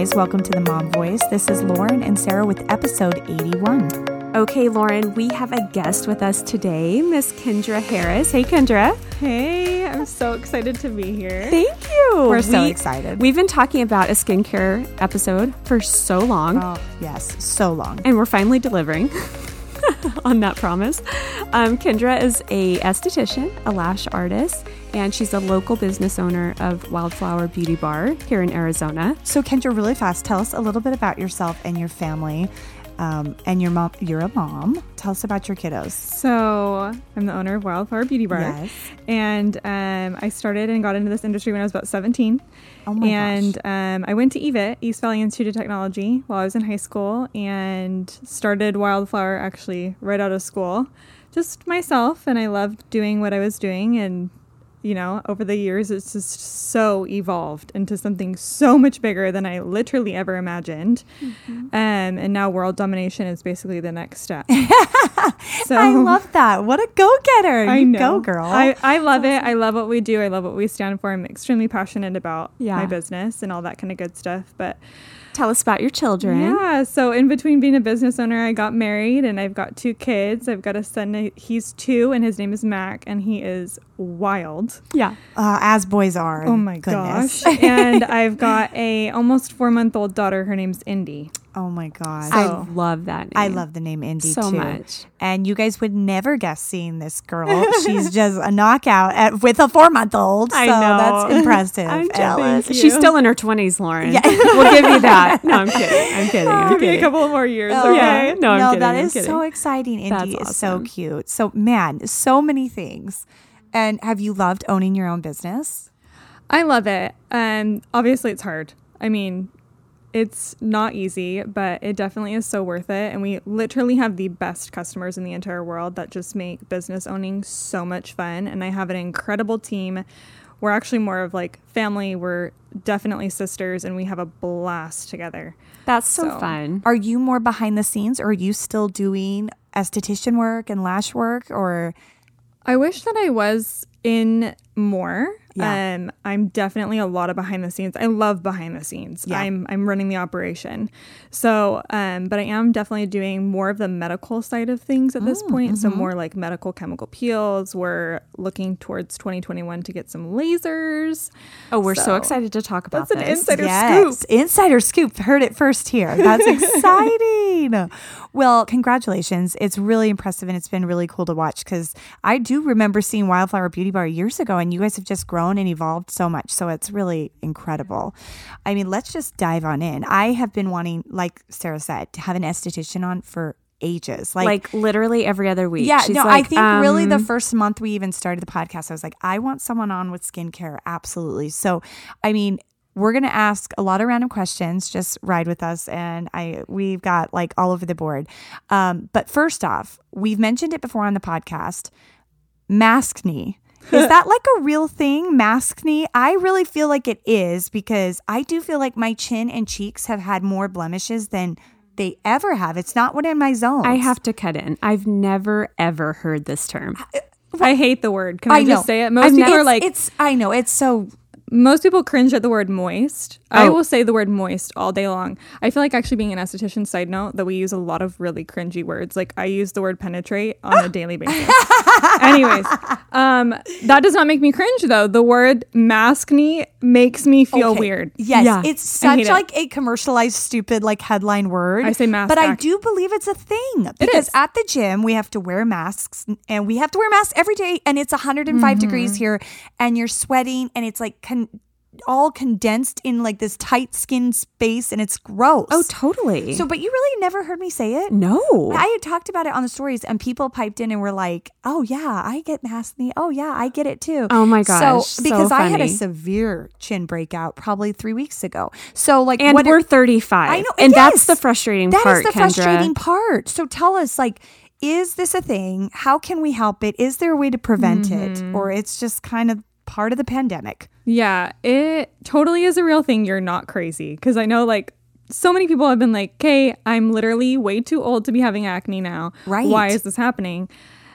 guys. Welcome to the Mom Voice. This is Lauren and Sarah with episode 81. Okay, Lauren, we have a guest with us today, Miss Kendra Harris. Hey, Kendra. Hey, I'm so excited to be here. Thank you. We're so excited. We've been talking about a skincare episode for so long. Oh, yes, so long. And we're finally delivering. On that promise. Kendra is a esthetician, a lash artist, and she's a local business owner of Wildflower Beauty Bar here in Arizona. So Kendra, really fast, tell us a little bit about yourself and your family and your mom. You're a mom. Tell us about your kiddos. So I'm the owner of Wildflower Beauty Bar. Yes. And I started and got into this industry when I was about 17. Oh my gosh. And I went to EVIT, East Valley Institute of Technology, while I was in high school and started Wildflower actually right out of school. Just myself. And I loved doing what I was doing. And, you know, over the years, it's just so evolved into something so much bigger than I literally ever imagined. Mm-hmm. And now world domination is basically the next step. So, I love that. What a go-getter. I know. Go, girl. I love it. I love what we do. I love what we stand for. I'm extremely passionate about my business and all that kind of good stuff. But tell us about your children. Yeah. So in between being a business owner, I got married and I've got two kids. I've got a son. He's 2 and his name is Mac and he is wild. Yeah. As boys are. Oh, my goodness. And I've got a almost 4-month-old daughter. Her name's Indy. Oh, my God. So, I love that name. I love the name Indy, so too. So much. And you guys would never guess seeing this girl. She's just a knockout with a 4-month-old. I know. That's impressive. I'm jealous. She's still in her 20s, Lauren. Yeah. We'll give you that. No, I'm kidding. Give me a couple more years, okay? Yeah. No, I'm kidding. That is so exciting. Indy is so cute. So, man, so many things. And have you loved owning your own business? I love it. Obviously, it's hard. I mean... It's not easy, but it definitely is so worth it. And we literally have the best customers in the entire world that just make business owning so much fun. And I have an incredible team. We're actually more of like family. We're definitely sisters and we have a blast together. That's so fun. Are you more behind the scenes or are you still doing esthetician work and lash work? Or I wish that I was in more. Yeah. I'm definitely a lot of behind the scenes. I love behind the scenes. Yeah. I'm running the operation. So, but I am definitely doing more of the medical side of things at this point. Mm-hmm. So more like medical chemical peels. We're looking towards 2021 to get some lasers. Oh, we're so excited to talk about this. That's an insider scoop. Insider scoop. Heard it first here. That's exciting. Well, congratulations. It's really impressive and it's been really cool to watch because I do remember seeing Wildflower Beauty Bar years ago and you guys have just grown and evolved so much. So it's really incredible. I mean, let's just dive on in. I have been wanting, like Sarah said, to have an esthetician on for ages. Like literally every other week. Yeah, she's I think really the first month we even started the podcast, I was like, I want someone on with skincare. Absolutely. So, I mean, we're going to ask a lot of random questions. Just ride with us. And we've got like all over the board. But first off, we've mentioned it before on the podcast, maskne. Is that like a real thing, maskne? I really feel like it is because I do feel like my chin and cheeks have had more blemishes than they ever have. It's not one in my zones. I have to cut in. I've never, ever heard this term. I hate the word. Can I just say it? Most people are like... I know. It's so... Most people cringe at the word moist. Oh. I will say the word moist all day long. I feel like actually being an esthetician, side note, that we use a lot of really cringy words. Like I use the word penetrate on a daily basis. Anyways, that does not make me cringe though. The word maskne makes me feel weird. Yes. Yeah. It's such like a commercialized, stupid like headline word. I say mask. But I do believe it's a thing. Because at the gym, we have to wear masks and we have to wear masks every day. And it's 105 degrees here and you're sweating and it's like all condensed in like this tight skin space and it's gross. Oh, totally. So, but you really never heard me say it? No. I had talked about it on the stories and people piped in and were like, oh yeah, I get maskne. Oh yeah, I get it too. Oh my gosh. So, because I had a severe chin breakout probably 3 weeks ago. So like, and we're 35. I know. And that's the frustrating part, Kendra. That is the frustrating part. So tell us like, is this a thing? How can we help it? Is there a way to prevent it? Or it's just kind of part of the pandemic? Yeah, it totally is a real thing. You're not crazy. Because I know like so many people have been like, hey, I'm literally way too old to be having acne now. Right. Why is this happening?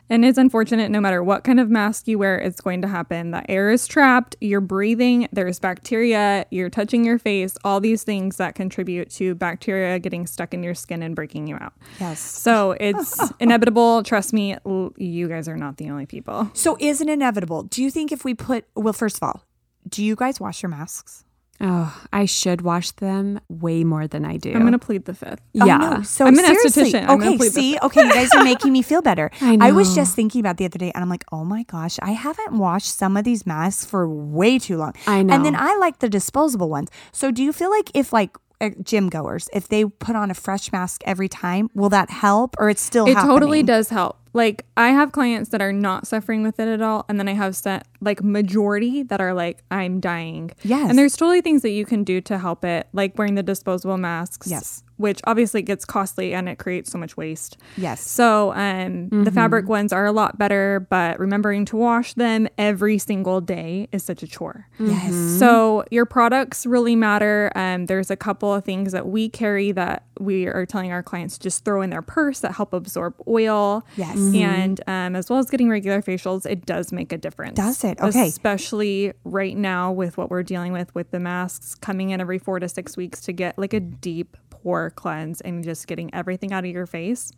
And it's unfortunate, no matter what kind of mask you wear, it's going to happen. The air is trapped, you're breathing, there's bacteria, you're touching your face, all these things that contribute to bacteria getting stuck in your skin and breaking you out. Yes. So it's inevitable. Trust me, you guys are not the only people. So is it inevitable? Do you think if we put, well, first of all, do you guys wash your masks? Oh, I should wash them way more than I do. I'm going to plead the fifth. Yeah. Oh, no. So I'm an esthetician. Okay, see? Okay, you guys are making me feel better. I know. I was just thinking about the other day, and I'm like, oh my gosh, I haven't washed some of these masks for way too long. I know. And then I like the disposable ones. So do you feel like if like gym goers, if they put on a fresh mask every time, will that help, or it's still happening? It totally does help. Like, I have clients that are not suffering with it at all. And then I have set, like, majority that are like, I'm dying. Yes. And there's totally things that you can do to help it, like wearing the disposable masks. Yes. Which obviously gets costly and it creates so much waste. Yes. So the fabric ones are a lot better, but remembering to wash them every single day is such a chore. Mm-hmm. Yes. So your products really matter. There's a couple of things that we carry that we are telling our clients just throw in their purse that help absorb oil. Yes. And as well as getting regular facials, it does make a difference. Does it? Okay. Especially right now with what we're dealing with the masks coming in every 4 to 6 weeks to get like a deep pore cleanse and just getting everything out of your face.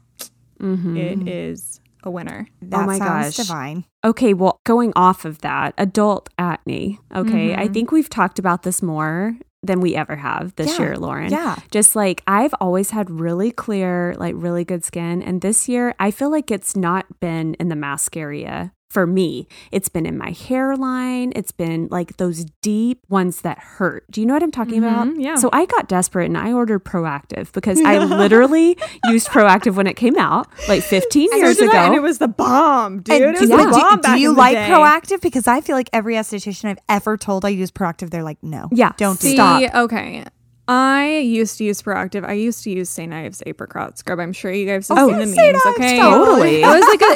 Mm-hmm. It is a winner. That sounds divine. Okay, well, going off of that, adult acne. Okay, I think we've talked about this more than we ever have this year, Lauren. Yeah. Just like I've always had really clear, like really good skin. And this year, I feel like it's not been in the mask area for me. It's been in my hairline. It's been like those deep ones that hurt. Do you know what I'm talking about? Yeah. So I got desperate and I ordered Proactive because I literally used Proactive when it came out like 15 years ago. And it was the bomb, dude. It was the bomb back in the day. Do you like Proactive? Because I feel like every esthetician I've ever told I use Proactive, they're like, no. Yeah. Don't stop. Okay. I used to use Proactive. I used to use St. Ives Apricot Scrub. I'm sure you guys have seen the memes, okay? Totally. It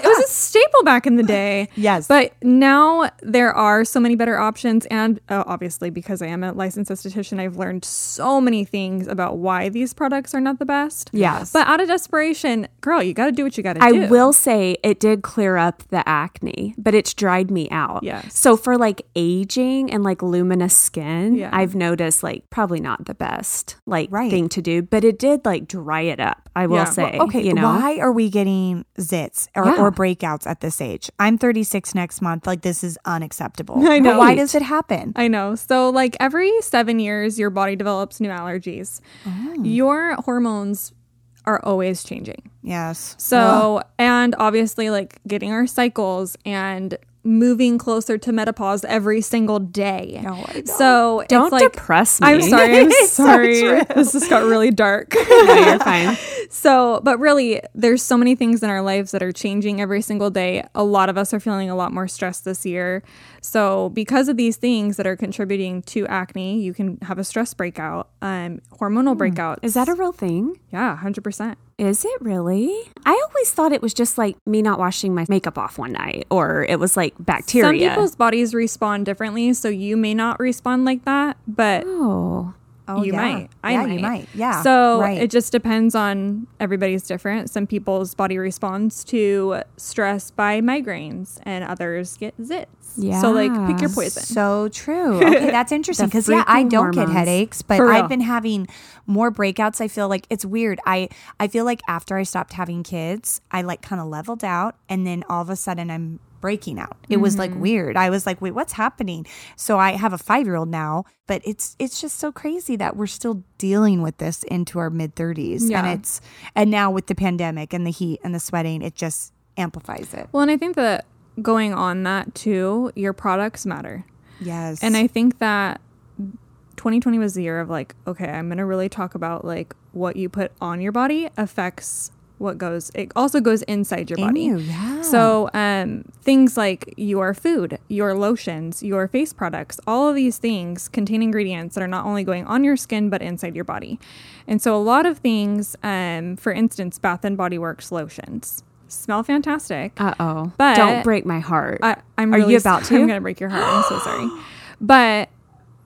was a staple back in the day. Yes. But now there are so many better options. And obviously, because I am a licensed esthetician, I've learned so many things about why these products are not the best. Yes. But out of desperation, girl, you got to do what you got to do. I will say it did clear up the acne, but it's dried me out. Yes. So for like aging and like luminous skin, I've noticed like probably not the best. Thing to do, but it did like dry it up. I will say, well, okay, you know, why are we getting zits or breakouts at this age? I'm 36 next month. Like, this is unacceptable. I know. But why does it happen? I know. So like every 7 years, your body develops new allergies. Oh. Your hormones are always changing. Yes. So, and obviously like getting our cycles and moving closer to menopause every single day. No, I don't. So don't it's like, depress me. I'm sorry. So this just got really dark. No, you're fine. So, but really, there's so many things in our lives that are changing every single day. A lot of us are feeling a lot more stressed this year. So because of these things that are contributing to acne, you can have a stress breakout, hormonal breakout. Is that a real thing? Yeah, 100%. Is it really? I always thought it was just like me not washing my makeup off one night, or it was like bacteria. Some people's bodies respond differently, so you may not respond like that, but you might. You might. Yeah. So it just depends on everybody's different. Some people's body responds to stress by migraines, and others get zits. Yeah. So like, pick your poison. So true. Okay, that's interesting because I don't get headaches, but I've been having more breakouts. I feel like it's weird. I feel like after I stopped having kids, I like kind of leveled out, and then all of a sudden I'm breaking out. It was like weird. I was like, wait, what's happening? So I have a 5-year-old now, but it's just so crazy that we're still dealing with this into our mid 30s, and now with the pandemic and the heat and the sweating, it just amplifies it. Well, and I think that going on that too, your products matter. Yes. And I think that 2020 was the year of like, okay, I'm going to really talk about like what you put on your body affects what goes. It also goes inside your body. So things like your food, your lotions, your face products, all of these things contain ingredients that are not only going on your skin, but inside your body. And so a lot of things, for instance, Bath and Body Works lotions smell fantastic. But don't break my heart. I'm going to break your heart. I'm so sorry. But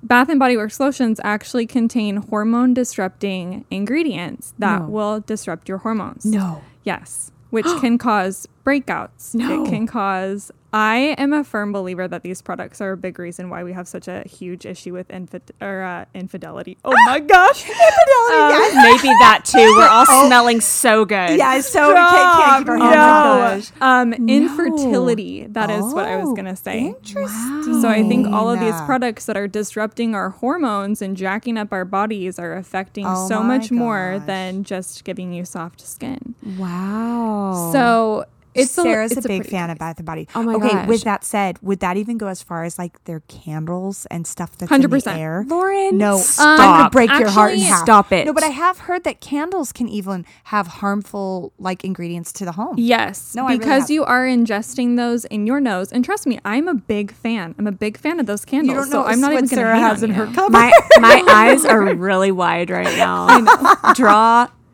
Bath and Body Works lotions actually contain hormone disrupting ingredients that will disrupt your hormones. No. Yes. which can cause breakouts. No. It can cause... I am a firm believer that these products are a big reason why we have such a huge issue with infidelity. Oh my gosh. Infidelity, yes. Maybe that too. We're all smelling so good. Yeah, so we can't keep our hands on the infertility, that is what I was going to say. Interesting. So I think all of these products that are disrupting our hormones and jacking up our bodies are affecting so much more than just giving you soft skin. Wow. So... Sarah's a big fan of Bath and Body. Oh my gosh. With that said, would that even go as far as like their candles and stuff that's 100%. In the air? Lauren, no, stop. I'm gonna break your heart in half. Stop it. No, but I have heard that candles can even have harmful like ingredients to the home. Yes, no, because you are ingesting those in your nose. And trust me, I'm a big fan. I'm a big fan of those candles. You don't know so I'm not even Sarah has in her cupboard. My eyes are really wide right now.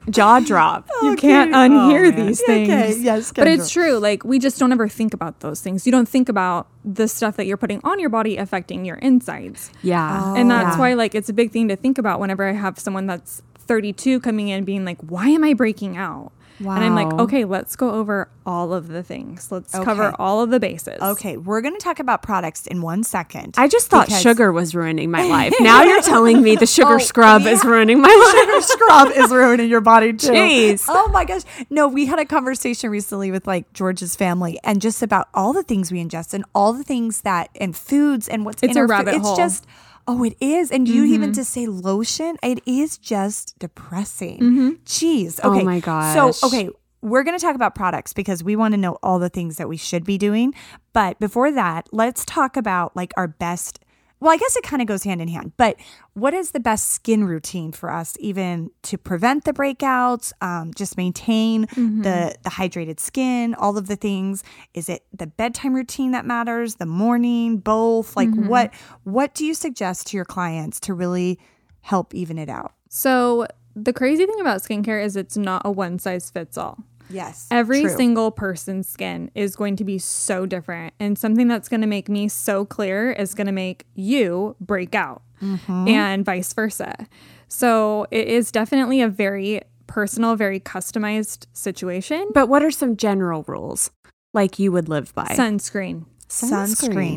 Jaw drop. You can't unhear these things. Okay. Yes, but it's true. Like, we just don't ever think about those things. You don't think about the stuff that you're putting on your body affecting your insides. Yeah. And that's why, like, it's a big thing to think about whenever I have someone that's 32 coming in being like, why am I breaking out? Wow. And I'm like, okay, let's go over all of the things. Let's cover all of the bases. Okay, we're going to talk about products in 1 second. I just thought sugar was ruining my life. Now you're telling me the sugar scrub is ruining my life. Sugar scrub is ruining your body too. Jeez. Oh my gosh. No, we had a conversation recently with like George's family and just about all the things we ingest and all the things that and foods and what's in our food. It's a rabbit hole. It's just... Oh, it is. And you even to say lotion, it is just depressing. Mm-hmm. Jeez. Okay. Oh, my gosh. So, okay, we're going to talk about products because we want to know all the things that we should be doing. But before that, let's talk about like our best. Well, I guess it kind of goes hand in hand, but what is the best skin routine for us even to prevent the breakouts, just maintain the hydrated skin, all of the things? Is it the bedtime routine that matters, the morning, both? Like what do you suggest to your clients to really help even it out? So the crazy thing about skincare is it's not a one size fits all. Yes. Every single person's skin is going to be so different. And something that's going to make me so clear is going to make you break out and vice versa. So it is definitely a very personal, very customized situation. But what are some general rules like you would live by? Sunscreen,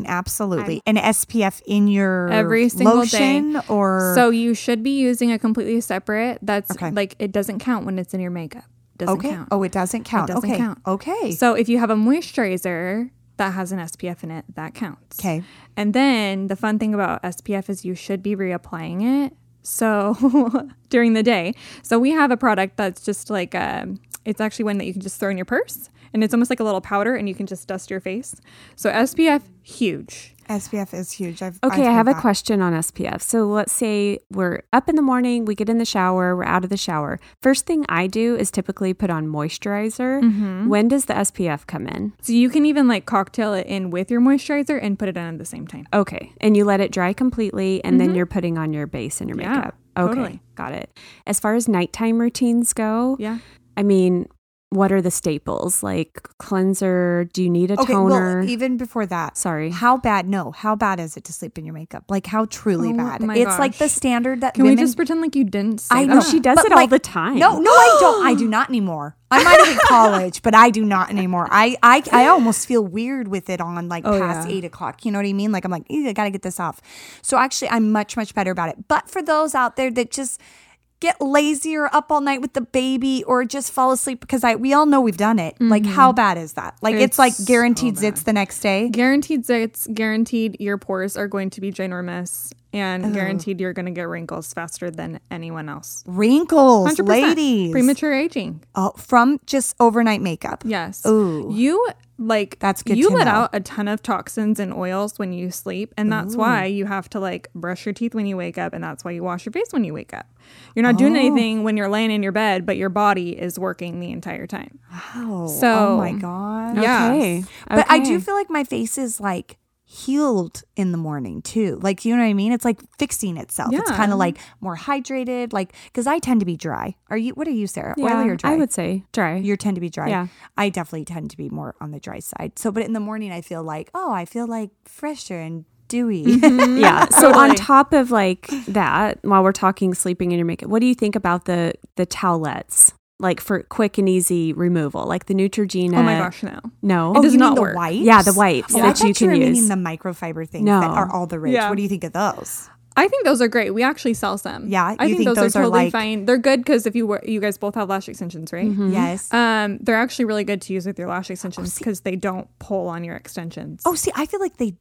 absolutely. An SPF in your every single lotion day. Or so you should be using a completely separate that's like it doesn't count when it's in your makeup. Doesn't count. Oh, it doesn't count. It doesn't count. Okay. So if you have a moisturizer that has an SPF in it, that counts. Okay. And then the fun thing about SPF is you should be reapplying it. So during the day. So we have a product that's just like it's actually one that you can just throw in your purse. And it's almost like a little powder and you can just dust your face. So SPF, huge. SPF is huge. I have a question on SPF. So let's say we're up in the morning, we get in the shower, we're out of the shower. First thing I do is typically put on moisturizer. Mm-hmm. When does the SPF come in? So you can even like cocktail it in with your moisturizer and put it on at the same time. Okay. And you let it dry completely and then you're putting on your base and your makeup. Okay. Totally. Got it. As far as nighttime routines go, I mean... What are the staples? Like cleanser? Do you need a toner? Well, even before that. Sorry. How bad is it to sleep in your makeup? Like how truly bad? It's gosh. Like the standard that Can we just pretend like you didn't say I know. She does it all the time. No, I don't. I do not anymore. I might have in college, but I do not anymore. I almost feel weird with it on like past 8 o'clock. You know what I mean? Like I'm like, I got to get this off. So actually I'm much, much better about it. But for those out there that just... get lazy or up all night with the baby or just fall asleep because we all know we've done it. Like how bad is that? Like it's like guaranteed zits the next day. Guaranteed zits, guaranteed your pores are going to be ginormous and guaranteed you're going to get wrinkles faster than anyone else. Wrinkles, 100%. Ladies. Premature aging. Oh, from just overnight makeup. Yes. Ooh. That's good you let out a ton of toxins and oils when you sleep, and that's why you have to like brush your teeth when you wake up, and that's why you wash your face when you wake up. You're not doing anything when you're laying in your bed, but your body is working the entire time. Wow. So, oh my God. Yeah. Okay. But I do feel like my face is like healed in the morning too. Like, you know what I mean? It's like fixing itself. Yeah. It's kind of like more hydrated, like, because I tend to be dry. What are you, Sarah? Yeah, oily or dry? I would say dry. You tend to be dry. Yeah. I definitely tend to be more on the dry side. So, but in the morning I feel like, I feel like fresher and dewy. Mm-hmm. Yeah. So on top of like that, while we're talking sleeping in your makeup, what do you think about the towelettes? like for quick and easy removal, like the Neutrogena. Oh my gosh, no. No. It does you not mean the work. Wipes? Yeah, the wipes that you can use. I mean the microfiber things that are all the rage. Yeah. What do you think of those? I think those are great. We actually sell some. Yeah, I think those are totally fine. They're good because if you guys both have lash extensions, right? Mm-hmm. Yes. They're actually really good to use with your lash extensions because they don't pull on your extensions. Oh, see, I feel like they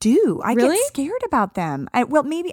do. I get scared about them. Maybe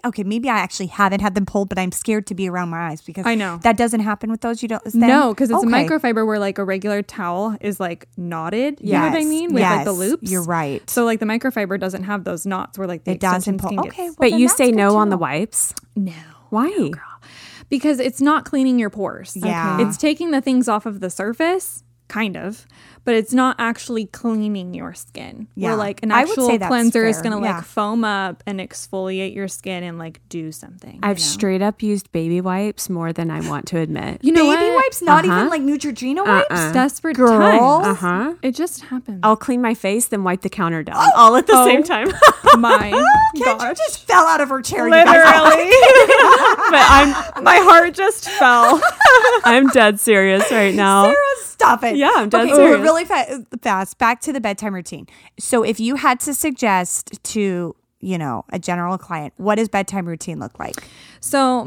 I actually haven't had them pulled, but I'm scared to be around my eyes because I know that doesn't happen with those. You don't. No, because it's a microfiber where like a regular towel is like knotted. You know what I mean? With like the loops. You're right. So like the microfiber doesn't have those knots where like the extensions can get. Okay, well, but you say no on the wipes? No. Why? No, girl. Because it's not cleaning your pores. Yeah. Okay. It's taking the things off of the surface. Kind of, but it's not actually cleaning your skin. Yeah. Where like an actual cleanser is going to like foam up and exfoliate your skin and like do something. I've straight up used baby wipes more than I want to admit. You know, baby wipes, not even like Neutrogena wipes. Desperate times. It just happens. I'll clean my face, then wipe the counter down all at the same time. My Kendra just fell out of her chair. Literally, but my heart just fell. I'm dead serious right now. Sarah's stop it. Yeah, I'm done. Okay, so really fast. Back to the bedtime routine. So if you had to suggest to, you know, a general client, what does bedtime routine look like? So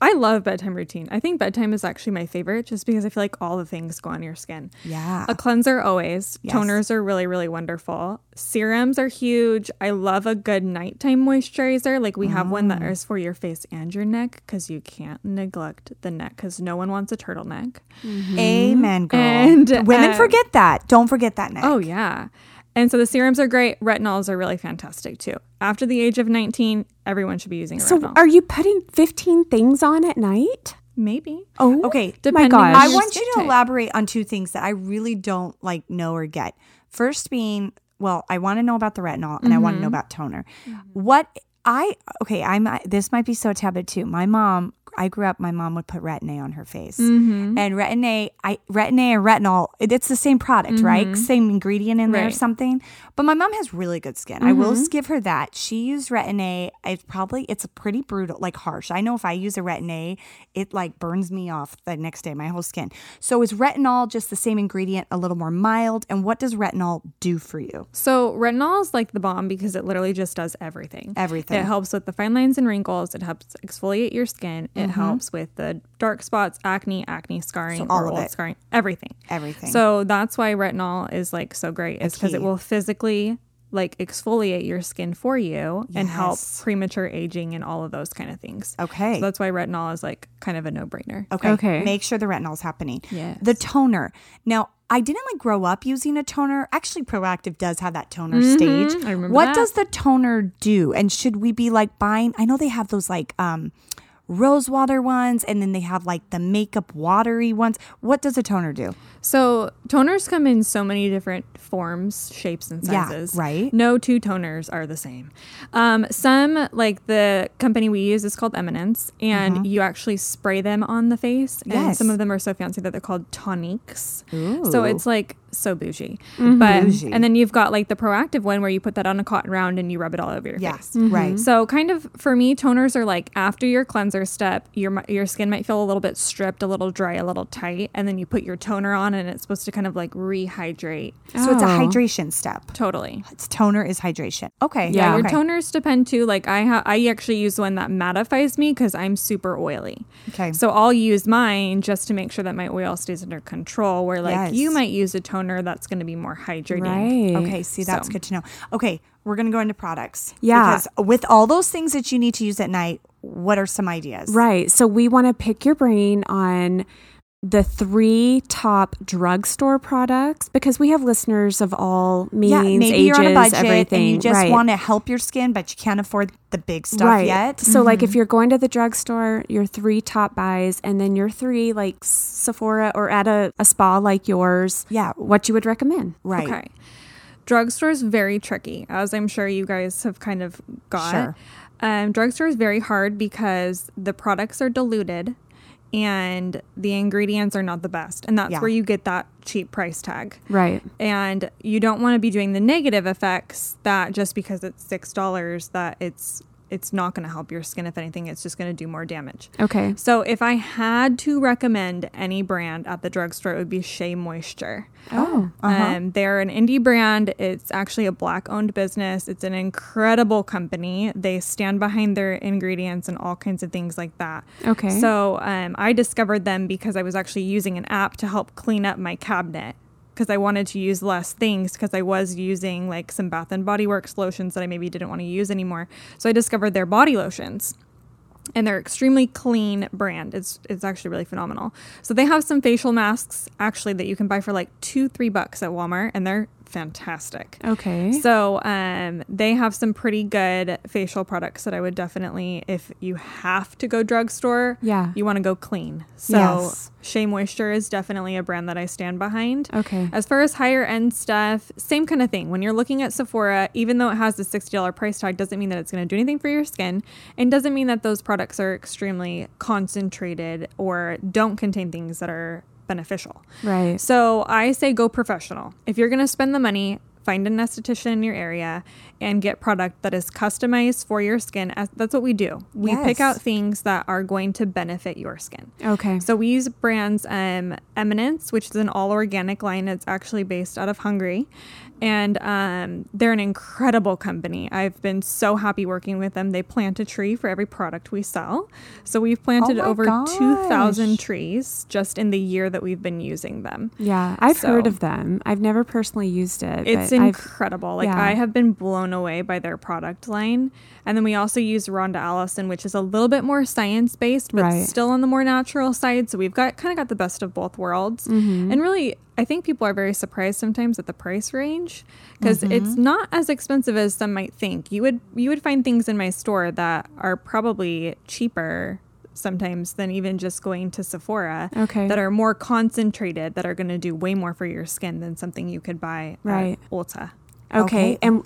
I love bedtime routine. I think bedtime is actually my favorite just because I feel like all the things go on your skin. Yeah. A cleanser always. Yes. Toners are really, really wonderful. Serums are huge. I love a good nighttime moisturizer. Like we have one that is for your face and your neck because you can't neglect the neck because no one wants a turtleneck. Mm-hmm. Amen, girl. And women forget that. Don't forget that neck. Oh, yeah. And so the serums are great. Retinols are really fantastic, too. After the age of 19, everyone should be using retinol. So are you putting 15 things on at night? Maybe. Oh, okay. Depending my gosh. I want you to elaborate on two things that I really don't like know or get. First being, well, I want to know about the retinol and I want to know about toner. Mm-hmm. This might be so taboo, too. I grew up, my mom would put Retin-A on her face. Mm-hmm. And Retin-A and retinol, it's the same product, right? Same ingredient in there or something. But my mom has really good skin. Mm-hmm. I will give her that. She used Retin-A. It's pretty brutal, like harsh. I know if I use a Retin-A, it like burns me off the next day, my whole skin. So is retinol just the same ingredient, a little more mild? And what does retinol do for you? So retinol is like the bomb because it literally just does everything. Everything. It helps with the fine lines and wrinkles. It helps exfoliate your skin. It helps with the dark spots, acne scarring, so old scarring, everything. So that's why retinol is like so great is because it will physically like exfoliate your skin for you and help premature aging and all of those kind of things. Okay. So that's why retinol is like kind of a no-brainer. Okay. Make sure the retinol is happening. Yes. The toner. Now, I didn't like grow up using a toner. Actually, Proactive does have that toner stage. I remember What does the toner do? And should we be like buying? I know they have those like rose water ones, and then they have like the makeup watery ones. What does a toner do? So toners come in so many different forms, shapes, and sizes. Yeah, right. No two toners are the same. Some, like the company we use is called Eminence, and you actually spray them on the face. And some of them are so fancy that they're called toniques. Ooh. So it's like so bougie. Mm-hmm. And then you've got like the Proactive one where you put that on a cotton round and you rub it all over your face. Mm-hmm. Right. So kind of for me, toners are like after your cleanser step, your skin might feel a little bit stripped, a little dry, a little tight, and then you put your toner on and it's supposed to kind of like rehydrate. So it's a hydration step. Totally. It's toner is hydration. Okay. Yeah. Your toners depend too. Like I actually use one that mattifies me because I'm super oily. Okay. So I'll use mine just to make sure that my oil stays under control. Where like you might use a toner that's going to be more hydrating. Right. Okay, see, that's good to know. Okay, we're going to go into products. Yeah. Because with all those things that you need to use at night, what are some ideas? Right. So we want to pick your brain on the 3 top drugstore products because we have listeners of all means, maybe ages, you're on a budget everything. And you just want to help your skin, but you can't afford the big stuff yet. So like if you're going to the drugstore, your 3 top buys, and then your 3 like Sephora or at a spa like yours, what you would recommend. Right. Okay. Drugstore is very tricky, as I'm sure you guys have kind of got. Sure. Drugstore is very hard because the products are diluted and the ingredients are not the best. And that's where you get that cheap price tag. Right. And you don't want to be doing the negative effects that just because it's $6 that it's it's not going to help your skin. If anything, it's just going to do more damage. Okay. So if I had to recommend any brand at the drugstore, it would be Shea Moisture. Oh. They're an indie brand. It's actually a Black-owned business. It's an incredible company. They stand behind their ingredients and all kinds of things like that. Okay. So I discovered them because I was actually using an app to help clean up my cabinet, because I wanted to use less things, because I was using like some Bath and Body Works lotions that I maybe didn't want to use anymore. So I discovered their body lotions, and they're extremely clean brand. It's actually really phenomenal. So they have some facial masks actually that you can buy for like $2-3 at Walmart, and they're fantastic. Okay. So they have some pretty good facial products that I would definitely, if you have to go drugstore, yeah, you want to go clean. So yes. Shea Moisture is definitely a brand that I stand behind. Okay. As far as higher end stuff, same kind of thing. When you're looking at Sephora, even though it has the $60 price tag, doesn't mean that it's going to do anything for your skin, and doesn't mean that those products are extremely concentrated or don't contain things that are beneficial. Right. So I say go professional. If you're going to spend the money, find an esthetician in your area and get product that is customized for your skin. That's what we do. We yes. pick out things that are going to benefit your skin. Okay. So we use brands Eminence, which is an all organic line. It's actually based out of Hungary. And they're an incredible company. I've been so happy working with them. They plant a tree for every product we sell. So we've planted over 2,000 trees just in the year that we've been using them. Yeah, I've heard of them. I've never personally used it. It's incredible. I have been blown away by their product line. And then we also use Rhonda Allison, which is a little bit more science-based, but still on the more natural side. So we've got the best of both worlds. Mm-hmm. And really, I think people are very surprised sometimes at the price range, because it's not as expensive as some might think. You would find things in my store that are probably cheaper sometimes than even just going to Sephora, that are more concentrated, that are going to do way more for your skin than something you could buy at Ulta. Okay. And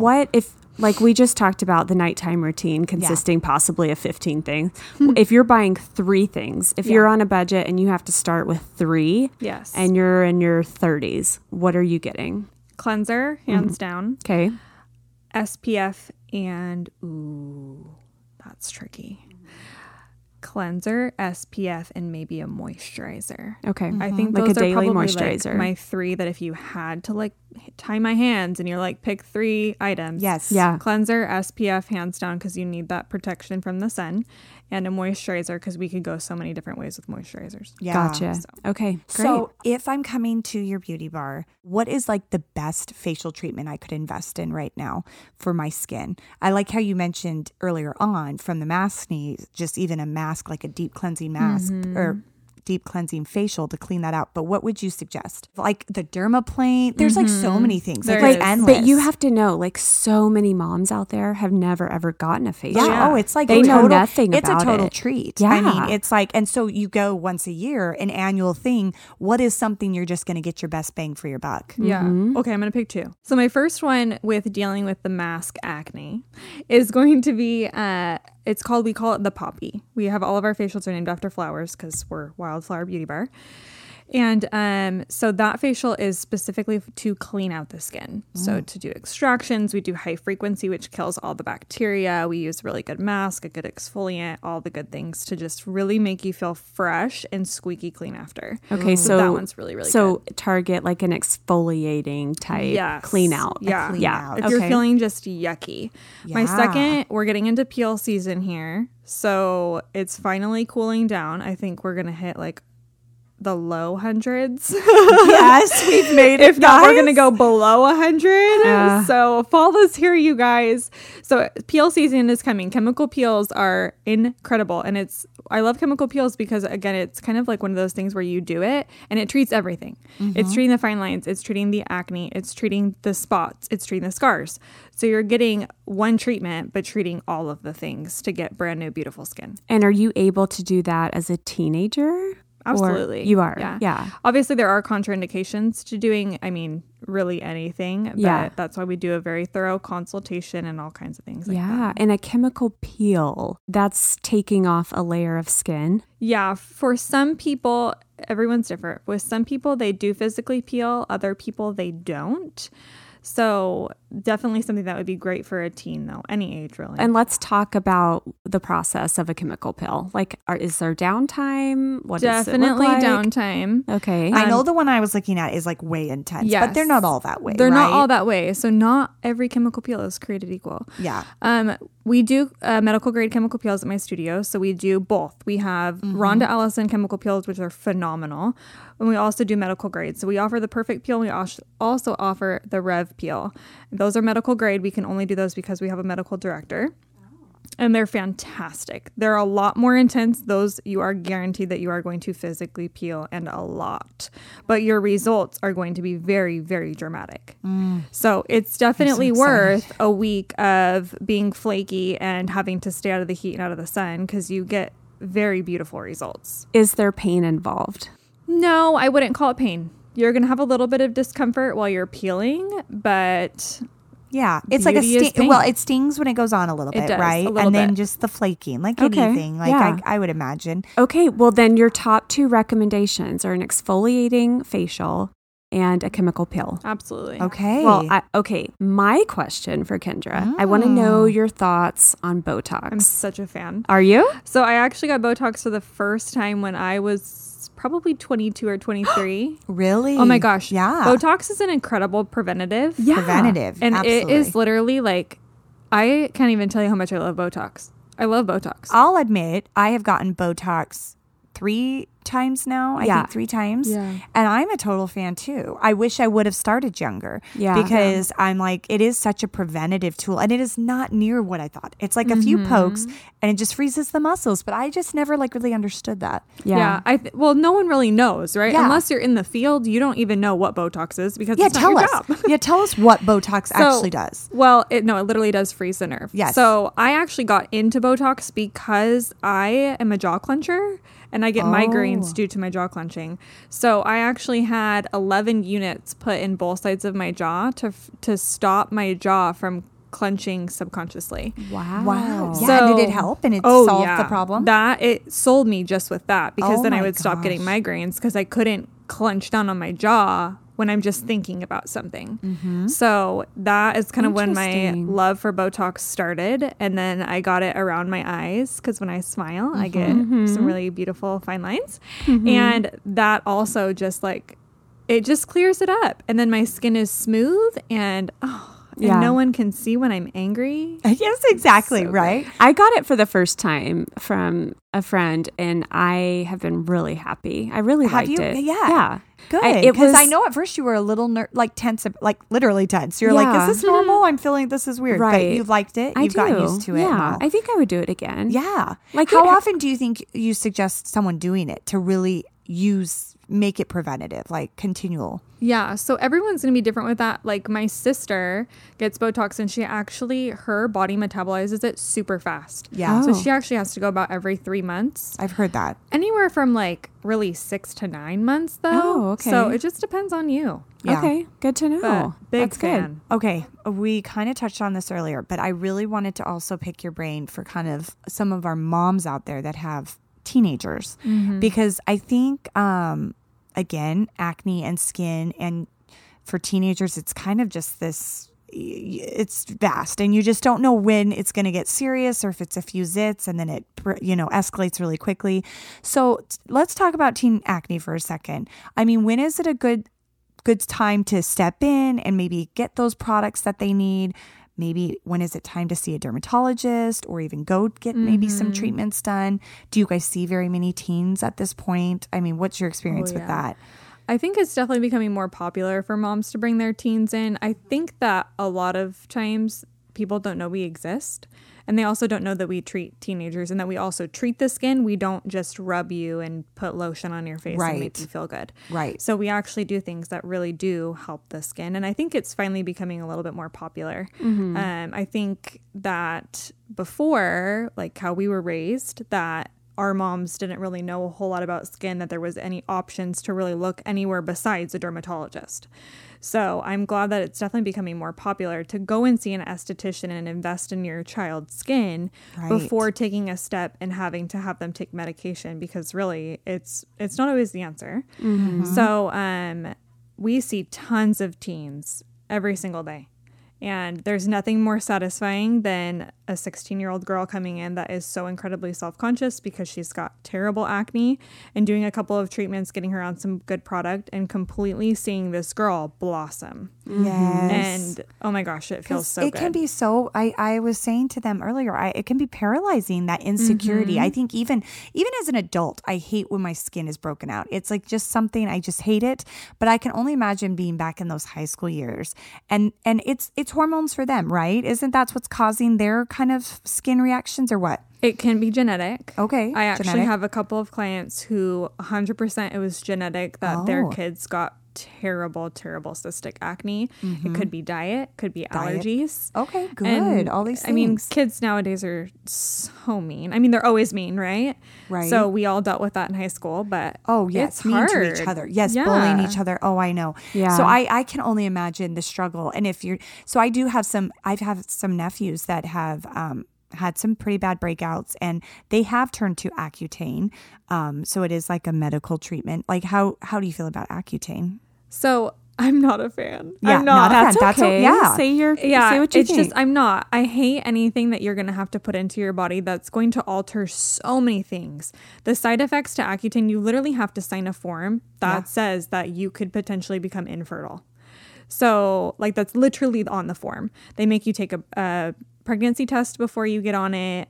what if, like we just talked about the nighttime routine consisting possibly of 15 things. If you're buying 3 things, if you're on a budget and you have to start with 3 and you're in your 30s, what are you getting? Cleanser, hands down. Okay. SPF and, ooh, that's tricky. Cleanser, SPF, and maybe a moisturizer. Okay. I think those are probably like my 3 that if you had to like tie my hands and you're like pick 3 items. Yes. Yeah. Cleanser, SPF, hands down, because you need that protection from the sun, and a moisturizer, because we could go so many different ways with moisturizers. Yeah. Gotcha. So. Okay. Great. So if I'm coming to your beauty bar, what is like the best facial treatment I could invest in right now for my skin? I like how you mentioned earlier on from the maskne, just even a mask, like a deep cleansing mask or deep cleansing facial to clean that out. But what would you suggest? Like the dermaplane? There's like so many things. It's like endless. But you have to know, like so many moms out there have never ever gotten a facial. Yeah. Oh, it's like they know nothing about it. It's a total treat. Yeah. I mean, it's like, and so you go once a year, an annual thing. What is something you're just going to get your best bang for your buck? Yeah. Okay, I'm going to pick 2. So my first one with dealing with the mask acne is going to be we call it the poppy. We have all of our facials are named after flowers because we're Wildflower Beauty Bar. And so that facial is specifically to clean out the skin. So to do extractions, we do high frequency, which kills all the bacteria. We use really good mask, a good exfoliant, all the good things to just really make you feel fresh and squeaky clean after. Okay, so that one's really, really good. So target like an exfoliating type clean out. Yeah. If you're feeling just yucky. Yeah. My second, we're getting into peel season here. So it's finally cooling down. I think we're going to hit like the low hundreds. Yes, we've made it. If not, we're going to go below 100. So fall is here, you guys. So peel season is coming. Chemical peels are incredible. And I love chemical peels because, again, it's kind of like one of those things where you do it and it treats everything. It's treating the fine lines. It's treating the acne. It's treating the spots. It's treating the scars. So you're getting one treatment, but treating all of the things to get brand new, beautiful skin. And are you able to do that as a teenager? Absolutely. You are. Yeah. Obviously, there are contraindications to doing, I mean, really anything. But that's why we do a very thorough consultation and all kinds of things like that. Yeah. And a chemical peel, that's taking off a layer of skin. Yeah. For some people, everyone's different. With some people, they do physically peel. Other people, they don't. So definitely something that would be great for a teen, though, any age, really. And let's talk about the process of a chemical peel. Like, is there downtime? What definitely does it look like? Downtime. Okay. I know the one I was looking at is like way intense, yes, but they're not all that way. They're right? not all that way. So not every chemical peel is created equal. Yeah. We do medical grade chemical peels at my studio. So we do both. We have Rhonda Allison chemical peels, which are phenomenal. And we also do medical grade. So we offer the Perfect Peel. And we also offer the Rev Peel. Those are medical grade. We can only do those because we have a medical director. And they're fantastic. They're a lot more intense. Those you are guaranteed that you are going to physically peel, and a lot. But your results are going to be very, very dramatic. So it's definitely worth a week of being flaky and having to stay out of the heat and out of the sun, because you get very beautiful results. Is there pain involved? No, I wouldn't call it pain. You're going to have a little bit of discomfort while you're peeling, but... Yeah, it's beauty like a sting. Well, it stings when it goes on a little bit, does, right? Then just the flaking, like anything, like I would imagine. Okay, well then your top two recommendations are an exfoliating facial and a chemical peel. Absolutely. Okay. Well, my question for Kendra, I want to know your thoughts on Botox. I'm such a fan. Are you? So I actually got Botox for the first time when I was probably 22 or 23. Really? Oh my gosh. Yeah. Botox is an incredible preventative. Yeah. Preventative. And absolutely. It is literally like, I can't even tell you how much I love Botox. I love Botox. I'll admit, I have gotten Botox 3 times now. I think 3 times. Yeah. And I'm a total fan too. I wish I would have started younger. Yeah. Because I'm like, it is such a preventative tool, and it is not near what I thought. It's like a few pokes and it just freezes the muscles. But I just never like really understood that. Yeah. Well, no one really knows, right? Yeah. Unless you're in the field, you don't even know what Botox is, because it's not your job. Yeah. Tell us what Botox actually does. Well, it literally does freeze the nerve. Yes. So I actually got into Botox because I am a jaw clencher. And I get migraines due to my jaw clenching. So I actually had 11 units put in both sides of my jaw to stop my jaw from clenching subconsciously. Wow. So, yeah, did it help? And it solved the problem? That it sold me just with that, because then I would stop getting migraines, because I couldn't clench down on my jaw when I'm just thinking about something. Mm-hmm. So that is kind of when my love for Botox started. And then I got it around my eyes, because when I smile, I get some really beautiful fine lines. Mm-hmm. And that also just like, it just clears it up. And then my skin is smooth and no one can see when I'm angry. Yes, exactly. So right. I got it for the first time from a friend, and I have been really happy. I really liked it. Yeah. Good. Because I know at first you were a little tense, like literally tense. You're like, is this normal? I'm feeling this is weird. Right. But you liked it. You've gotten used to it. Yeah. I think I would do it again. Yeah. Like, how often do you think you suggest someone doing it to really make it preventative, like continual? Yeah. So everyone's going to be different with that. Like, my sister gets Botox, and her body metabolizes it super fast. Yeah. So she actually has to go about every 3 months. I've heard that. Anywhere from like really 6 to 9 months though. Oh, okay. So it just depends on you. Yeah. Okay. Good to know. But that's fan. Good. Okay. We kind of touched on this earlier, but I really wanted to also pick your brain for kind of some of our moms out there that have teenagers, because I think again, acne and skin, and for teenagers it's kind of just this, it's vast, and you just don't know when it's going to get serious, or if it's a few zits and then it escalates really quickly. So let's talk about teen acne for a second. I mean, when is it a good time to step in and maybe get those products that they need? Maybe when is it time to see a dermatologist, or even go get maybe some treatments done? Do you guys see very many teens at this point? I mean, what's your experience with that? I think it's definitely becoming more popular for moms to bring their teens in. I think that a lot of times people don't know we exist, and they also don't know that we treat teenagers, and that we also treat the skin. We don't just rub you and put lotion on your face and make you feel good. Right. So we actually do things that really do help the skin. And I think it's finally becoming a little bit more popular. Mm-hmm. I think that before, like how we were raised, that our moms didn't really know a whole lot about skin, that there was any options to really look anywhere besides a dermatologist. So I'm glad that it's definitely becoming more popular to go and see an esthetician and invest in your child's skin before taking a step and having to have them take medication, because really it's not always the answer. Mm-hmm. So we see tons of teens every single day. And there's nothing more satisfying than a 16-year-old girl coming in that is so incredibly self-conscious because she's got terrible acne, and doing a couple of treatments, getting her on some good product, and completely seeing this girl blossom. Yes. And oh my gosh, it feels so good. It can be so, I was saying to them earlier, it can be paralyzing, that insecurity. I think even as an adult, I hate when my skin is broken out. It's like just something, I just hate it. But I can only imagine being back in those high school years. And it's hormones for them, right? Isn't that what's causing their kind of skin reactions, or what? It can be genetic. Okay. I actually have a couple of clients who 100% it was genetic that their kids got terrible cystic acne. It could be diet, could be allergies. Okay, good. And, all these things. I mean, kids nowadays are so mean. I mean, they're always mean, right? Right. So we all dealt with that in high school, but it's mean hard to each other. Yes, yeah. Bullying each other. Oh, I know. Yeah. So I can only imagine the struggle. And if you're, so I do have some, I've had some nephews that have, had some pretty bad breakouts, and they have turned to Accutane. So it is like a medical treatment. Like how do you feel about Accutane? So I'm not a fan. Yeah, I'm not. That's okay. Yeah. Say what you think. It's just, I'm not. I hate anything that you're going to have to put into your body that's going to alter so many things. The side effects to Accutane, you literally have to sign a form that says that you could potentially become infertile. So like that's literally on the form. They make you take a pregnancy test before you get on it.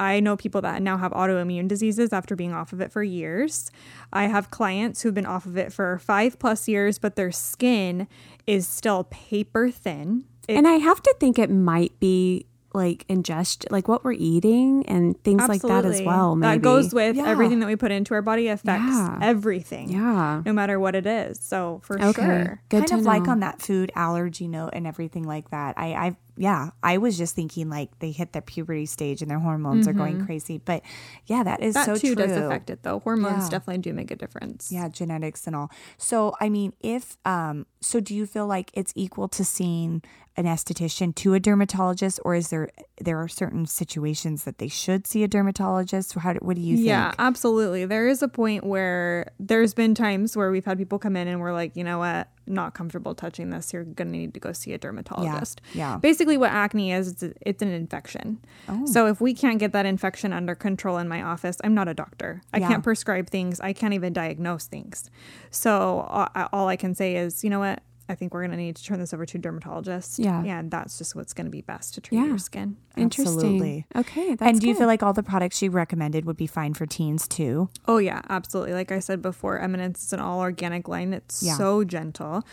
I know people that now have autoimmune diseases after being off of it for years. I have clients who've been off of it for 5+ years, but their skin is still paper thin. And I have to think it might be like ingestion, like what we're eating and things like that as well. Maybe. That goes with everything that we put into our body affects everything. Yeah. No matter what it is. So for sure. Good kind of know. Like on that food allergy note and everything like that. I was just thinking like they hit their puberty stage and their hormones are going crazy. But yeah, that so true. That too does affect it though. Hormones definitely do make a difference. Yeah, genetics and all. So I mean, if so do you feel like it's equal to seeing an esthetician to a dermatologist, or is there are certain situations that they should see a dermatologist? Or what do you think? Yeah, absolutely. There is a point where there's been times where we've had people come in and we're like, you know what? Not comfortable touching this. You're going to need to go see a dermatologist. Yeah. Basically what acne is, it's an infection. Oh. So if we can't get that infection under control in my office, I'm not a doctor. I can't prescribe things. I can't even diagnose things. So all I can say is, you know what? I think we're going to need to turn this over to a dermatologist. Yeah. And that's just what's going to be best to treat your skin. Interesting. Absolutely. Okay. That's And do you feel like all the products she recommended would be fine for teens too? Oh yeah, absolutely. Like I said before, Eminence is an all organic line. It's so gentle.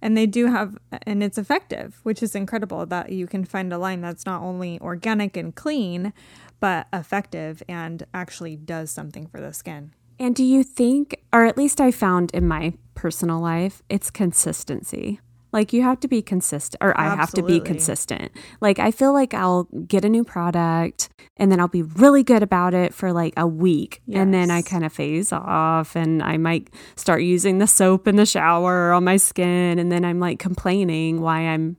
And they do have, and it's effective, which is incredible that you can find a line that's not only organic and clean, but effective and actually does something for the skin. And do you think, or at least I found in my personal life, it's consistency. Like you have to be consistent, or I have to be consistent. Like I feel like I'll get a new product and then I'll be really good about it for like a week. Yes. And then I kind of phase off and I might start using the soap in the shower on my skin. And then I'm like complaining why I'm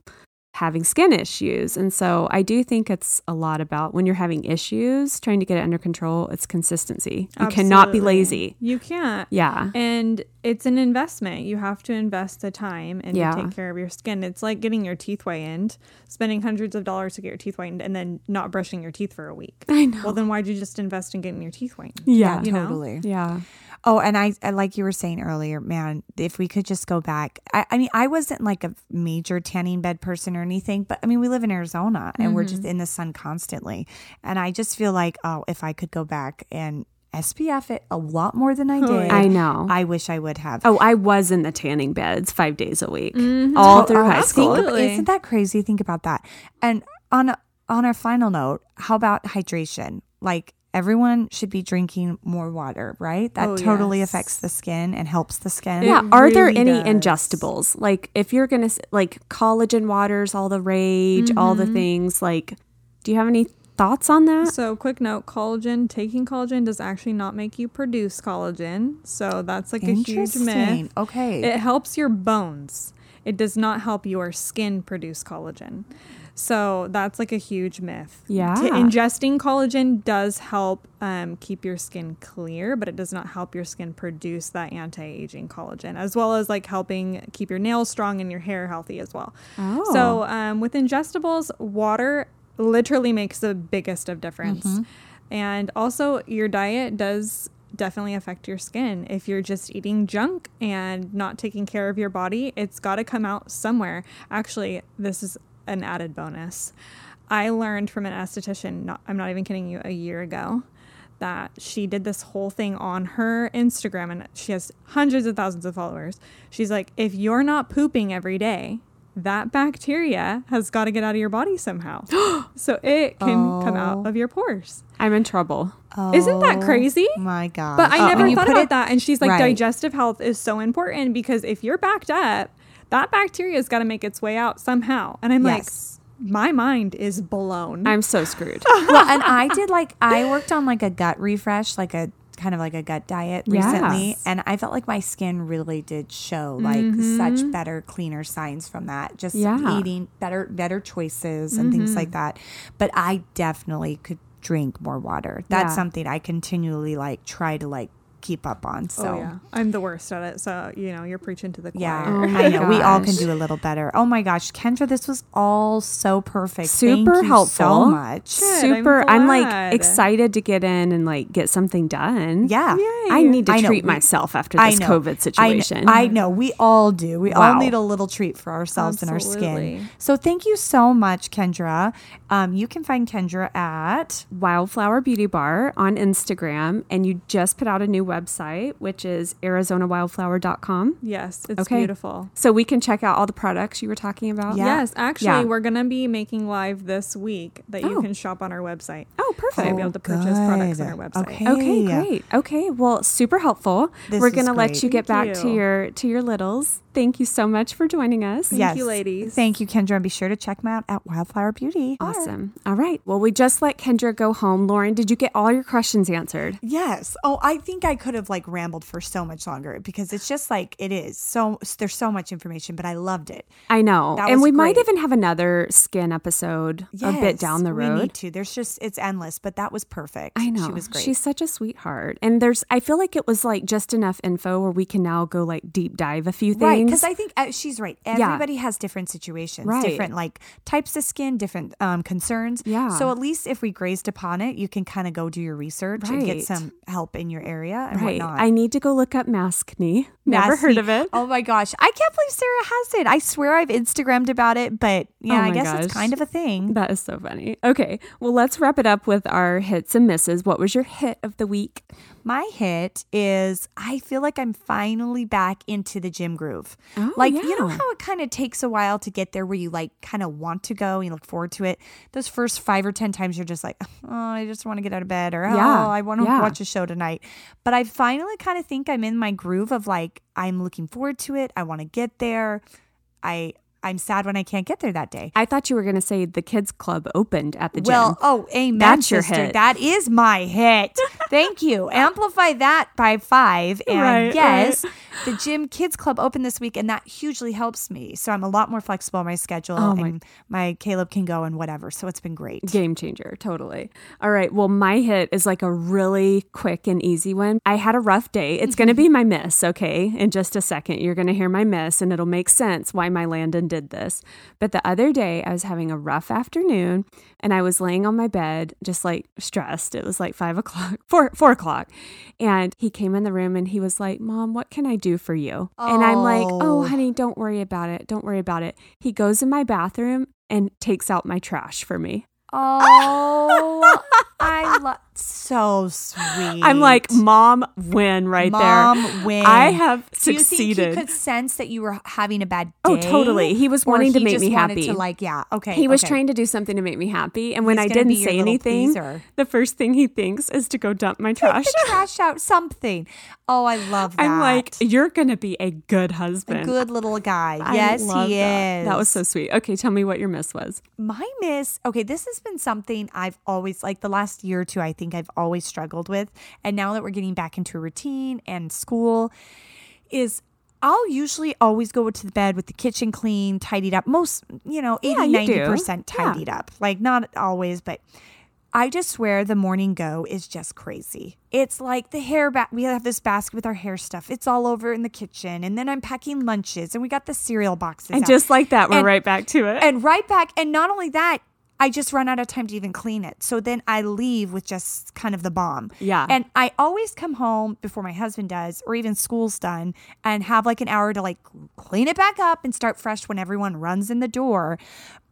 having skin issues. And so I do think it's a lot about when you're having issues, trying to get it under control, it's consistency. You cannot be lazy. You can't. Yeah. And it's an investment. You have to invest the time and take care of your skin. It's like getting your teeth whitened, spending hundreds of dollars to get your teeth whitened and then not brushing your teeth for a week. I know. Well, then why'd you just invest in getting your teeth whitened? Yeah, totally. Know? Yeah. Oh, and I like you were saying earlier, man, if we could just go back. I mean, I wasn't like a major tanning bed person or anything, but I mean, we live in Arizona and we're just in the sun constantly. And I just feel like, oh, if I could go back and SPF it a lot more than I did. I know. I wish I would have. Oh, I was in the tanning beds 5 days a week, all through high school. Isn't that crazy? Think about that. And on our final note, how about hydration? Like, everyone should be drinking more water, right? That totally affects the skin and helps the skin. Yeah. Are there any ingestibles? Like if you're going to like collagen waters, all the rage, all the things, like do you have any thoughts on that? So quick note, taking collagen does actually not make you produce collagen. So that's like a huge myth. Okay. It helps your bones. It does not help your skin produce collagen. So that's like a huge myth. Yeah. Ingesting collagen does help keep your skin clear, but it does not help your skin produce that anti-aging collagen, as well as like helping keep your nails strong and your hair healthy as well. Oh. So with ingestibles, water literally makes the biggest of difference. Mm-hmm. And also your diet does definitely affect your skin. If you're just eating junk and not taking care of your body, it's got to come out somewhere. Actually, this is an added bonus. I learned from an esthetician, I'm not even kidding you, a year ago, that she did this whole thing on her Instagram, and she has hundreds of thousands of followers. She's like, if you're not pooping every day, that bacteria has got to get out of your body somehow. So it can come out of your pores. I'm in trouble. Oh, isn't that crazy? My God. But I never thought about that. And she's like, right. Digestive health is so important because if you're backed up, that bacteria has got to make its way out somehow. And I'm like, my mind is blown. I'm so screwed. Well, and I worked on like a gut refresh, like a kind of like a gut diet recently. Yes. And I felt like my skin really did show like such better, cleaner signs from that. Just eating better choices and things like that. But I definitely could drink more water. That's something I continually like try to like keep up on. So I'm the worst at it. So, you know, you're preaching to the choir. Yeah, oh I know. Gosh. We all can do a little better. Oh my gosh, Kendra, this was all so perfect. Super Thank helpful. You so much. Good, super. I'm like excited to get in and like get something done. Yeah. Yay. I need to treat myself after this COVID situation. I know. We all do. We all need a little treat for ourselves Absolutely. And our skin. So thank you so much, Kendra. You can find Kendra at Wildflower Beauty Bar on Instagram, and you just put out a new website, which is arizonawildflower.com. Yes, it's beautiful. So we can check out all the products you were talking about. Yeah. Yes, actually, we're going to be making live this week that you can shop on our website. Oh, perfect. So you'll be able to purchase products on our website. Okay, great. Okay, well, super helpful. We're going to let you get back to your littles. Thank you so much for joining us. Thank you, ladies. Thank you, Kendra. And be sure to check them out at Wildflower Beauty. Awesome. All right. Well, we just let Kendra go home. Lauren, did you get all your questions answered? Yes. Oh, I think I could have like rambled for so much longer because it's just like it is. So there's so much information, but I loved it. I know. And we might even have another skin episode a bit down the road. We need to. There's just, it's endless, but that was perfect. I know. She was great. She's such a sweetheart. And I feel like it was like just enough info where we can now go like deep dive a few things. Right. Because I think she's right. Everybody has different situations, different like types of skin, different concerns. Yeah. So at least if we grazed upon it, you can kind of go do your research and get some help in your area and whatnot. I need to go look up maskne. Never heard of it. Oh my gosh. I can't believe Sarah has it. I swear I've Instagrammed about it, but yeah, I guess it's kind of a thing. That is so funny. Okay. Well, let's wrap it up with our hits and misses. What was your hit of the week? My hit is I feel like I'm finally back into the gym groove. Oh, like, you know how it kind of takes a while to get there where you like kind of want to go and you look forward to it? Those first 5 or 10 times you're just like, oh, I just want to get out of bed or oh, I want to watch a show tonight. But I finally kind of think I'm in my groove of like, I'm looking forward to it. I want to get there. I'm sad when I can't get there that day. I thought you were going to say the kids club opened at the gym. Well, oh, amen, that's your hit. That is my hit. Thank you. Amplify that by 5. And yes, the gym kids club opened this week, and that hugely helps me. So I'm a lot more flexible on my schedule, and my Caleb can go and whatever. So it's been great. Game changer, totally. All right. Well, my hit is like a really quick and easy one. I had a rough day. It's going to be my miss, okay? In just a second, you're going to hear my miss, and it'll make sense why my Landon did this. But the other day I was having a rough afternoon and I was laying on my bed just like stressed. It was like 4 o'clock. And he came in the room and he was like, Mom, what can I do for you? Oh. And I'm like, oh, honey, don't worry about it. Don't worry about it. He goes in my bathroom and takes out my trash for me. Oh, I love so sweet. I'm like, Mom, win right there. Mom, win. I have succeeded. Do you think he could sense that you were having a bad day? Oh, totally. He was wanting to make me happy. He just wanted to like, He was trying to do something to make me happy. And when I didn't say anything, the first thing he thinks is to go dump my trash. Take the trash out, something. Oh, I love that. I'm like, you're going to be a good husband. A good little guy. Yes, he is. That was so sweet. Okay, tell me what your miss was. My miss, okay, this has been something I've always, like the last year or two, I think I've always struggled with. And now that we're getting back into a routine and school is I'll usually always go to the bed with the kitchen clean, tidied up. Most, 80-90% tidied up. Like, not always, but I just swear the morning go is just crazy. It's like the hair we have this basket with our hair stuff. It's all over in the kitchen. And then I'm packing lunches and we got the cereal boxes. And out. Just like that, we're right back to it. And right back. And not only that, I just run out of time to even clean it. So then I leave with just kind of the bomb. Yeah. And I always come home before my husband does, or even school's done, and have like an hour to like clean it back up and start fresh when everyone runs in the door.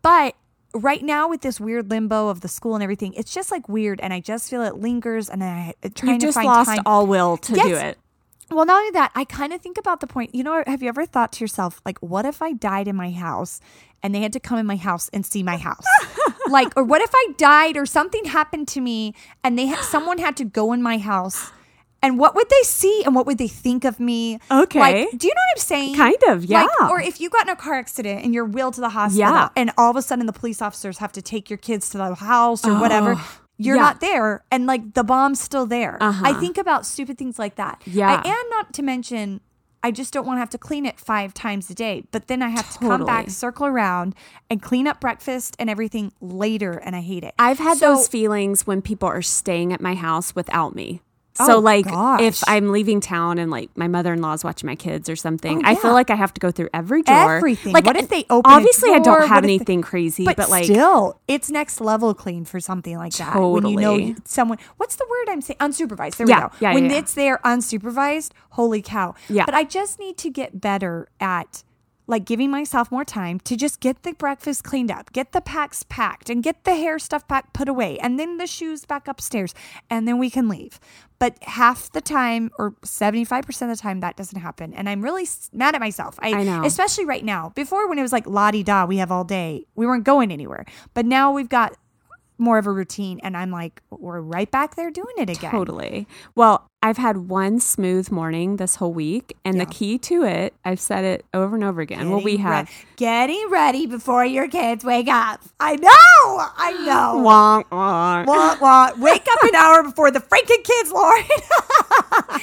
But right now with this weird limbo of the school and everything, it's just like weird. And I just feel it lingers and I trying to find time. You just lost all will to do it. Well, not only that, I kind of think about the point, have you ever thought to yourself, like, what if I died in my house and they had to come in my house and see my house? Like, or what if I died or something happened to me and someone had to go in my house, and what would they see and what would they think of me? Okay. Like, do you know what I'm saying? Kind of, yeah. Like, or if you got in a car accident and you're wheeled to the hospital and all of a sudden the police officers have to take your kids to the house or whatever. You're not there, and like the bomb's still there. Uh-huh. I think about stupid things like that. Yeah. And not to mention, I just don't want to have to clean it 5 times a day. But then I have to come back, circle around, and clean up breakfast and everything later, and I hate it. I've had those feelings when people are staying at my house without me. So if I'm leaving town and like my mother-in-law's watching my kids or something, I feel like I have to go through every drawer. Everything. Like, what if they open obviously a drawer? I don't have anything crazy, but like still, it's next level clean for something like that. Totally. When someone, what's the word I'm saying? Unsupervised. There we go. Yeah, when it's there unsupervised, holy cow. Yeah. But I just need to get better at like giving myself more time to just get the breakfast cleaned up, get the packs packed, and get the hair stuff back put away, and then the shoes back upstairs, and then we can leave. But half the time, or 75% of the time, that doesn't happen. And I'm really mad at myself. I know. Especially right now. Before, when it was like la-di-da, we have all day. We weren't going anywhere. But now we've got more of a routine, and I'm like, we're right back there doing it again. Totally. Well, I've had one smooth morning this whole week, and the key to it, I've said it over and over again. Getting ready before your kids wake up. I know. Wah, wah. Wah, wah. Wake up an hour before the freaking kids, Lauren.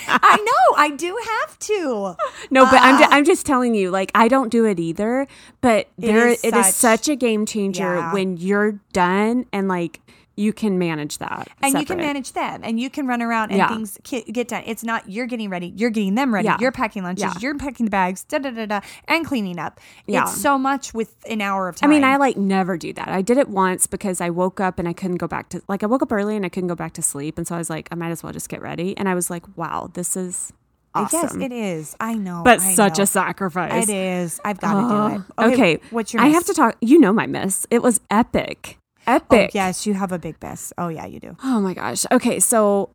I know. I do have to. No, but I'm just telling you, like, I don't do it either, but it is such a game changer when you're done and, like, you can manage that. And separate. You can manage them. And you can run around and things get done. It's not you're getting ready. You're getting them ready. Yeah. You're packing lunches. Yeah. You're packing the bags. Da-da-da-da. And cleaning up. Yeah. It's so much with an hour of time. I mean, I like never do that. I did it once because I woke up and I couldn't go back to... Like, I woke up early and I couldn't go back to sleep. And so I was like, I might as well just get ready. And I was like, wow, this is... awesome. Yes, it is. I know. But such a sacrifice. It is. I've got to do it. Okay. What's your miss? I have to talk... You know my miss. It was epic. Epic. Oh, yes, you have a big miss. Oh, yeah, you do. Oh, my gosh. Okay, so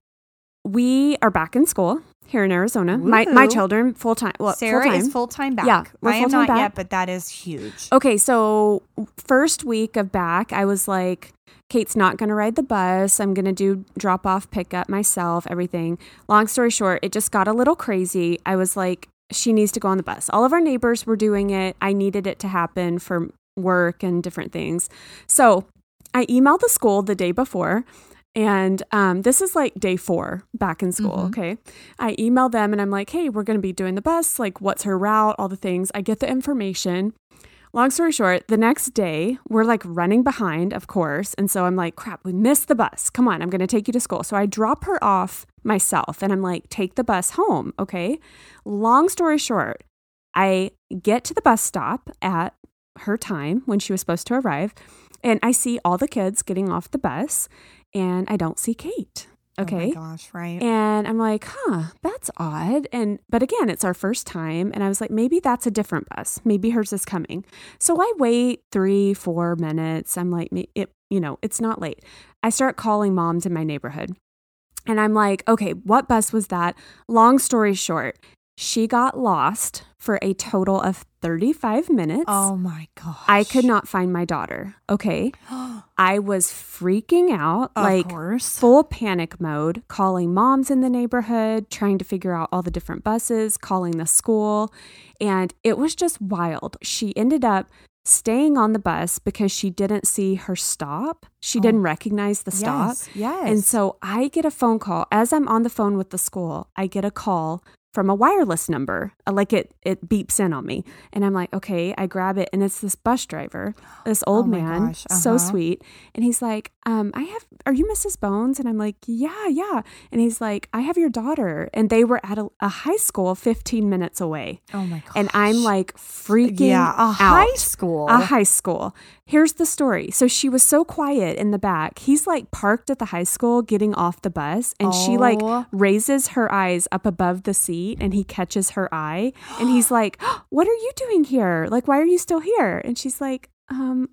we are back in school here in Arizona. My children, full-time. Well, Sarah full-time. Is full-time back. Yeah, I am not back yet, but that is huge. Okay, so first week of back, I was like, Kate's not going to ride the bus. I'm going to do drop-off, pick-up myself, everything. Long story short, it just got a little crazy. I was like, she needs to go on the bus. All of our neighbors were doing it. I needed it to happen for work and different things. So I emailed the school the day before, and this is like day 4 back in school, okay? I emailed them, and I'm like, hey, we're going to be doing the bus. Like, what's her route? All the things. I get the information. Long story short, the next day, we're like running behind, of course, and so I'm like, crap, we missed the bus. Come on, I'm going to take you to school. So I drop her off myself, and I'm like, take the bus home, okay? Long story short, I get to the bus stop at her time when she was supposed to arrive, and I see all the kids getting off the bus, and I don't see Kate. Okay. Oh my gosh, right. And I'm like, that's odd. But again, it's our first time. And I was like, maybe that's a different bus. Maybe hers is coming. So I wait 3-4 minutes. I'm like, it's not late. I start calling moms in my neighborhood. And I'm like, okay, what bus was that? Long story short, she got lost for a total of 35 minutes. Oh my gosh. I could not find my daughter. Okay. I was freaking out, full panic mode, calling moms in the neighborhood, trying to figure out all the different buses, calling the school. And it was just wild. She ended up staying on the bus because she didn't see her stop. She didn't recognize the stop. Yes. And so I get a phone call. As I'm on the phone with the school, I get a call from a wireless number. Like it beeps in on me. And I'm like, okay, I grab it. And it's this bus driver, this old man, so sweet. And he's like, are you Mrs. Bones? And I'm like, yeah. And he's like, I have your daughter. And they were at a high school 15 minutes away. Oh my gosh. And I'm like freaking out. A high school. Here's the story. So she was so quiet in the back. He's like parked at the high school getting off the bus. And she like raises her eyes up above the seat and he catches her eye. And he's like, what are you doing here? Like, why are you still here? And she's like,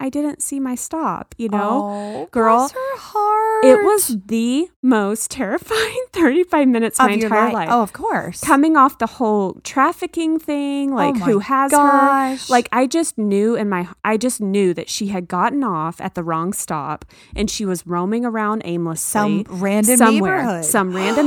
I didn't see my stop, you know, girl. Bless her heart. It was the most terrifying 35 minutes of my entire life. Oh, of course. Coming off the whole trafficking thing, like who has her. Like I just knew that she had gotten off at the wrong stop and she was roaming around aimlessly. Some random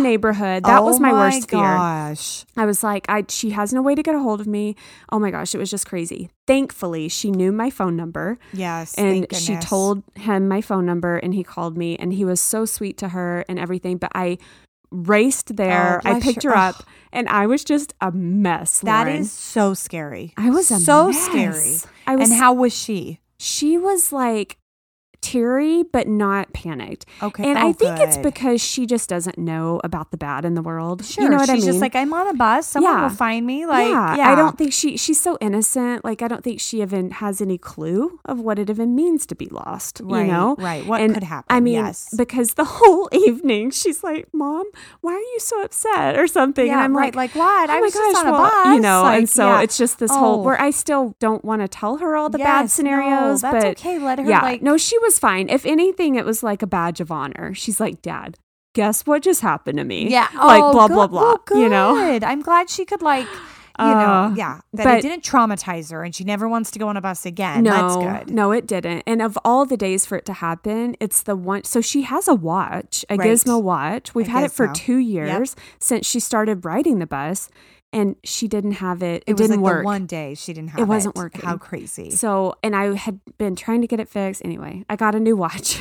neighborhood. That was my worst fear. I was like, she has no way to get a hold of me. Oh my gosh. It was just crazy. Thankfully, she knew my phone number. Yes. And she told him my phone number and he called me and he was so sweet to her and everything. But I raced there. I picked her up and I was just a mess. That Lauren. Is so scary. I was a so mess. Scary. I was, and how was she? She was like teary, but not panicked. Okay. And I think it's because she just doesn't know about the bad in the world. Sure. You know what I mean? She's just like, I'm on a bus. Someone will find me. Like, I don't think she's so innocent. Like, I don't think she even has any clue of what it even means to be lost. Right, you know? Right. What could happen? I mean, because the whole evening she's like, Mom, why are you so upset or something? Yeah, and I'm right, like what? Oh I was just on a bus. You know, like, and so it's just this whole, where I still don't want to tell her all the bad scenarios. No, that's okay. Let her no, she was fine. If anything, it was like a badge of honor. She's like, Dad, guess what just happened to me? Yeah. Like blah, blah, blah. Well, you know? I'm glad she could like, you know, that it didn't traumatize her and she never wants to go on a bus again. No, that's good. No, it didn't. And of all the days for it to happen, it's the one. So she has a watch, a Gizmo watch. We've had it for 2 years since she started riding the bus. And she didn't have it. It was didn't like work. The one day she didn't have it. It wasn't working. How crazy. So, and I had been trying to get it fixed. Anyway, I got a new watch.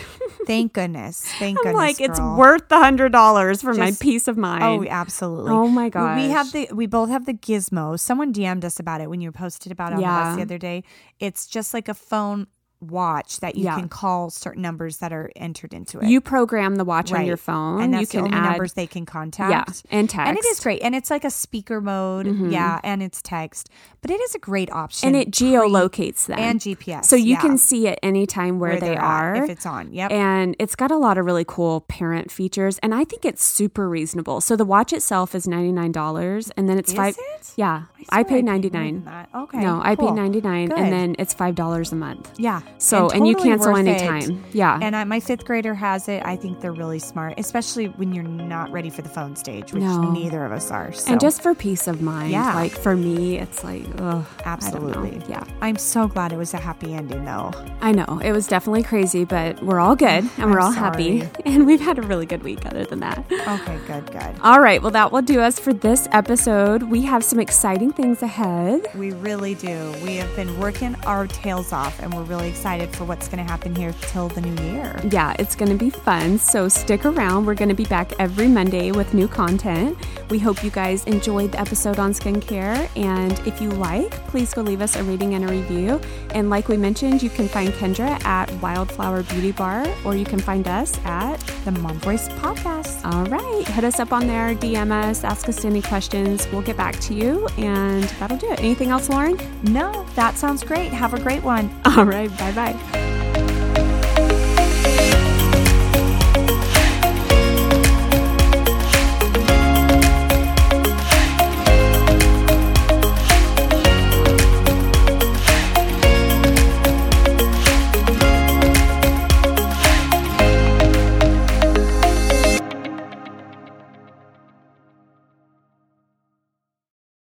Thank goodness. I'm like, girl. It's worth the $100 for my peace of mind. Oh, absolutely. Oh my gosh. We both have the Gizmo. Someone DM'd us about it when you posted about it on the bus the other day. It's just like a phone watch that you can call certain numbers that are entered into it. You program the watch on your phone. And that's the only numbers they can contact. Yeah, and text. And it is great. And it's like a speaker mode. Mm-hmm. Yeah, and it's text. But it is a great option. And it geolocates them. And GPS. So you can see at any time where they are. If it's on, And it's got a lot of really cool parent features. And I think it's super reasonable. So the watch itself is $99. And then it's $5. Yeah. I paid $99. Okay. No, I paid $99. Good. And then it's $5 a month. Yeah. So, and you cancel anytime. Yeah. And my fifth grader has it. I think they're really smart, especially when you're not ready for the phone stage, which neither of us are. So. And just for peace of mind. Yeah. Like for me, it's like, ugh. Absolutely. Yeah. I'm so glad it was a happy ending though. I know. It was definitely crazy, but we're all good and we're all happy. And we've had a really good week other than that. Okay. Good. All right. Well, that will do us for this episode. We have some exciting things ahead. We really do. We have been working our tails off and we're really excited for what's going to happen here till the new year. Yeah, it's going to be fun. So stick around. We're going to be back every Monday with new content. We hope you guys enjoyed the episode on skincare. And if you like, please go leave us a rating and a review. And like we mentioned, you can find Kendra at Wildflower Beauty Bar, or you can find us at the Mom Voice Podcast. All right. Hit us up on there. DM us. Ask us any questions. We'll get back to you. And that'll do it. Anything else, Lauren? No, that sounds great. Have a great one. All right. Bye. Bye.